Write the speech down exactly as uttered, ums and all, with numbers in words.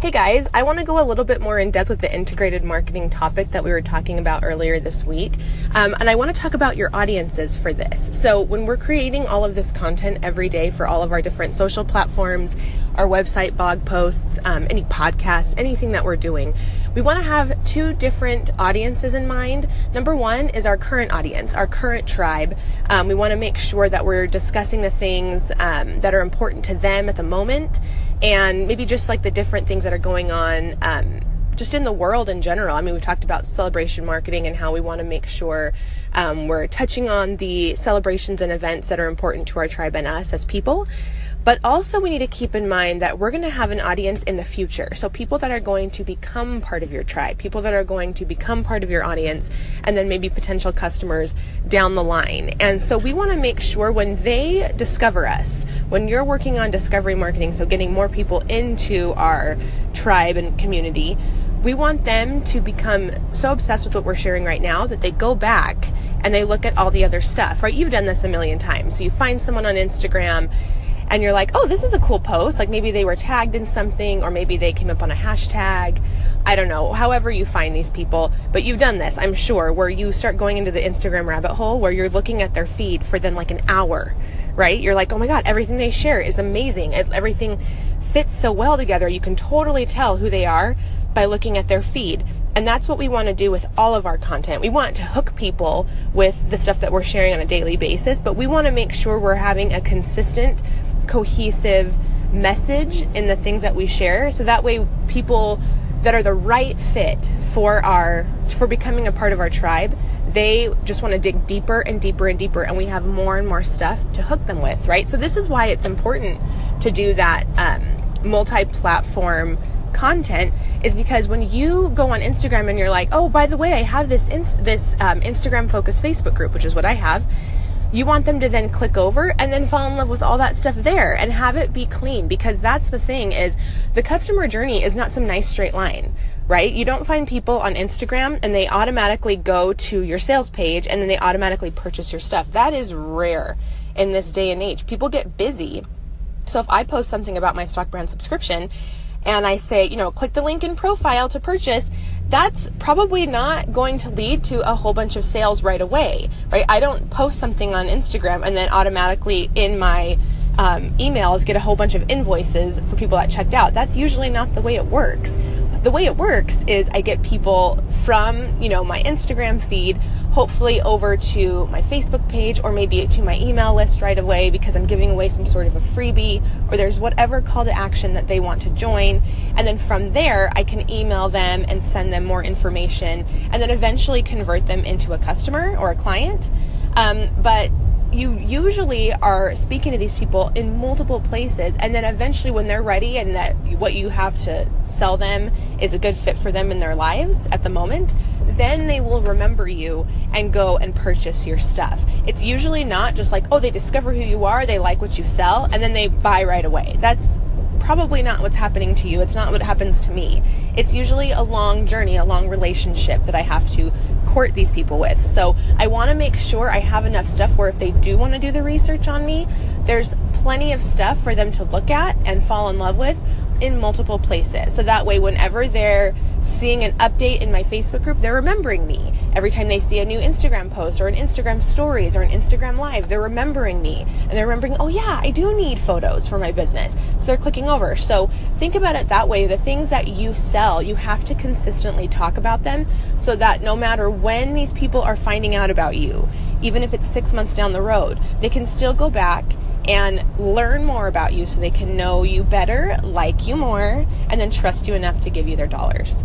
Hey guys, I want to go a little bit more in depth with the integrated marketing topic that we were talking about earlier this week. Um, and I want to talk about your audiences for this. So when we're creating all of this content every day for all of our different social platforms, our website, blog posts, um, any podcasts, anything that we're doing, we want to have two different audiences in mind. Number one is our current audience, our current tribe. Um, we want to make sure that we're discussing the things um, that are important to them at the moment, and maybe just like the different things that are going on um, just in the world in general. I mean, we've talked about celebration marketing and how we want to make sure um, we're touching on the celebrations and events that are important to our tribe and us as people. But also we need to keep in mind that we're going to have an audience in the future. So people that are going to become part of your tribe, people that are going to become part of your audience, and then maybe potential customers down the line. And so we want to make sure when they discover us, when you're working on discovery marketing, so getting more people into our tribe and community, we want them to become so obsessed with what we're sharing right now that they go back and they look at all the other stuff, right? You've done this a million times. So you find someone on Instagram and you're like, oh, this is a cool post. Like maybe they were tagged in something, or maybe they came up on a hashtag. I don't know, however you find these people, but you've done this, I'm sure, where you start going into the Instagram rabbit hole where you're looking at their feed for then like an hour, right? You're like, oh my God, everything they share is amazing. Everything fits so well together. You can totally tell who they are by looking at their feed. And that's what we want to do with all of our content. We want to hook people with the stuff that we're sharing on a daily basis, but we want to make sure we're having a consistent, cohesive message in the things that we share, so that way people that are the right fit for our for becoming a part of our tribe, they just want to dig deeper and deeper and deeper, and we have more and more stuff to hook them with, right? So this is why it's important to do that um, multi-platform content, is because when you go on Instagram and you're like, oh, by the way, I have this ins- this um, Instagram-focused Facebook group, which is what I have. You want them to then click over and then fall in love with all that stuff there and have it be clean, because that's the thing, is the customer journey is not some nice straight line, right? You don't find people on Instagram and they automatically go to your sales page and then they automatically purchase your stuff. That is rare in this day and age. People get busy. So if I post something about my Stock Brand subscription and I say, you know, click the link in profile to purchase, that's probably not going to lead to a whole bunch of sales right away, right? I don't post something on Instagram and then automatically in my um, emails get a whole bunch of invoices for people that checked out. That's usually not the way it works. The way it works is I get people from, you know, my Instagram feed, hopefully over to my Facebook page, or maybe to my email list right away because I'm giving away some sort of a freebie, or there's whatever call to action that they want to join. And then from there, I can email them and send them more information and then eventually convert them into a customer or a client. Um, but you usually are speaking to these people in multiple places, and then eventually when they're ready and that what you have to sell them is a good fit for them in their lives at the moment, then they will remember you and go and purchase your stuff. It's usually not just like, oh, they discover who you are, they like what you sell, and then they buy right away. That's probably not what's happening to you. It's not what happens to me. It's usually a long journey, a long relationship that I have to court these people with. So I want to make sure I have enough stuff where if they do want to do the research on me, there's plenty of stuff for them to look at and fall in love with in multiple places. So that way, whenever they're seeing an update in my Facebook group, they're remembering me. Every time they see a new Instagram post or an Instagram stories or an Instagram live, they're remembering me and they're remembering, oh yeah, I do need photos for my business. So they're clicking over. So think about it that way. The things that you sell, you have to consistently talk about them so that no matter when these people are finding out about you, even if it's six months down the road, they can still go back and learn more about you so they can know you better, like you more, and then trust you enough to give you their dollars.